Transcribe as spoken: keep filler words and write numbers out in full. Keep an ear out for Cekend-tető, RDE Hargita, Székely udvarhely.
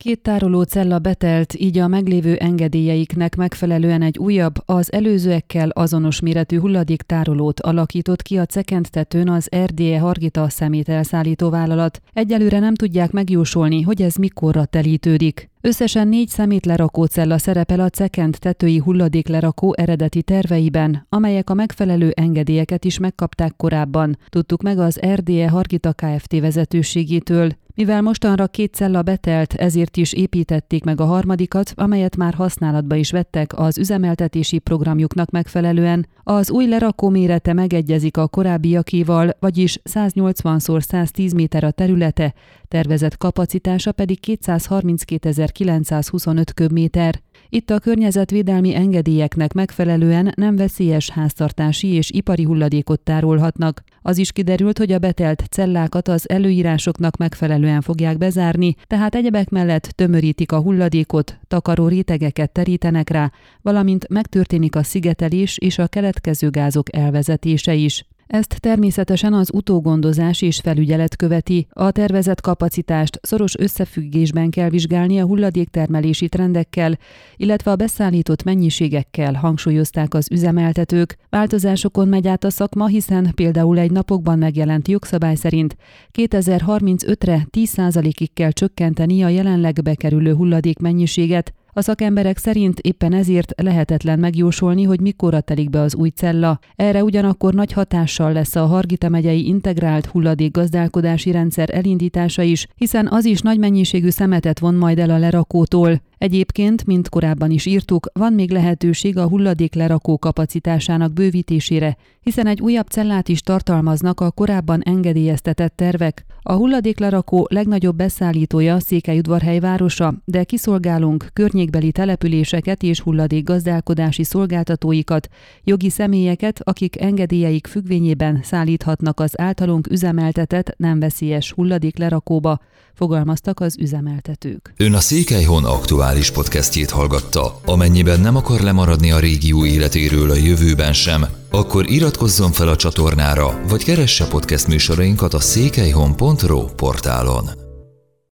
Két tárolócella betelt, így a meglévő engedélyeiknek megfelelően egy újabb, az előzőekkel azonos méretű hulladéktárolót alakított ki a Cekend-tetőn az er dé e Hargita szemételszállító vállalat. Egyelőre nem tudják megjósolni, hogy ez mikorra telítődik. Összesen négy szemétlerakó cella szerepel a Cekend-tetői hulladéklerakó eredeti terveiben, amelyek a megfelelő engedélyeket is megkapták korábban, tudtuk meg az er dé e Hargita Kft. Vezetőségétől. Mivel mostanra két cella betelt, ezért is építették meg a harmadikat, amelyet már használatba is vettek az üzemeltetési programjuknak megfelelően. Az új lerakó mérete megegyezik a korábbiakéval, vagyis száznyolcvan szor száztíz méter a területe, tervezett kapacitása pedig kétszázharminckétezer-kilencszázhuszonöt köbméter. Itt a környezetvédelmi engedélyeknek megfelelően nem veszélyes háztartási és ipari hulladékot tárolhatnak. Az is kiderült, hogy a betelt cellákat az előírásoknak megfelelően fogják bezárni, tehát egyebek mellett tömörítik a hulladékot, takaró rétegeket terítenek rá, valamint megtörténik a szigetelés és a keletkező gázok elvezetése is. Ezt természetesen az utógondozás és felügyelet követi. A tervezett kapacitást szoros összefüggésben kell vizsgálni a hulladéktermelési trendekkel, illetve a beszállított mennyiségekkel, hangsúlyozták az üzemeltetők. Változásokon megy át a szakma, hiszen például egy napokban megjelent jogszabály szerint kétezer-harmincötre tíz százalékig kell csökkenteni a jelenleg bekerülő hulladék mennyiséget. A szakemberek szerint éppen ezért lehetetlen megjósolni, hogy mikorra telik be az új cella. Erre ugyanakkor nagy hatással lesz a Hargita megyei integrált hulladékgazdálkodási rendszer elindítása is, hiszen az is nagy mennyiségű szemetet von majd el a lerakótól. Egyébként, mint korábban is írtuk, van még lehetőség a hulladéklerakó kapacitásának bővítésére, hiszen egy újabb cellát is tartalmaznak a korábban engedélyeztetett tervek. A hulladéklerakó legnagyobb beszállítója Székely udvarhely városa, de kiszolgálunk környékbeli településeket és hulladékgazdálkodási szolgáltatóikat, jogi személyeket, akik engedélyeik függvényében szállíthatnak az általunk üzemeltetett nem veszélyes hulladéklerakóba, fogalmaztak az üzemeltetők. Ön a Székelyhon aktuális podcastjét hallgatta. Amennyiben nem akar lemaradni a régió életéről a jövőben sem, akkor iratkozzon fel a csatornára, vagy keresse podcast műsorainkat a székelyhon pont ro portálon.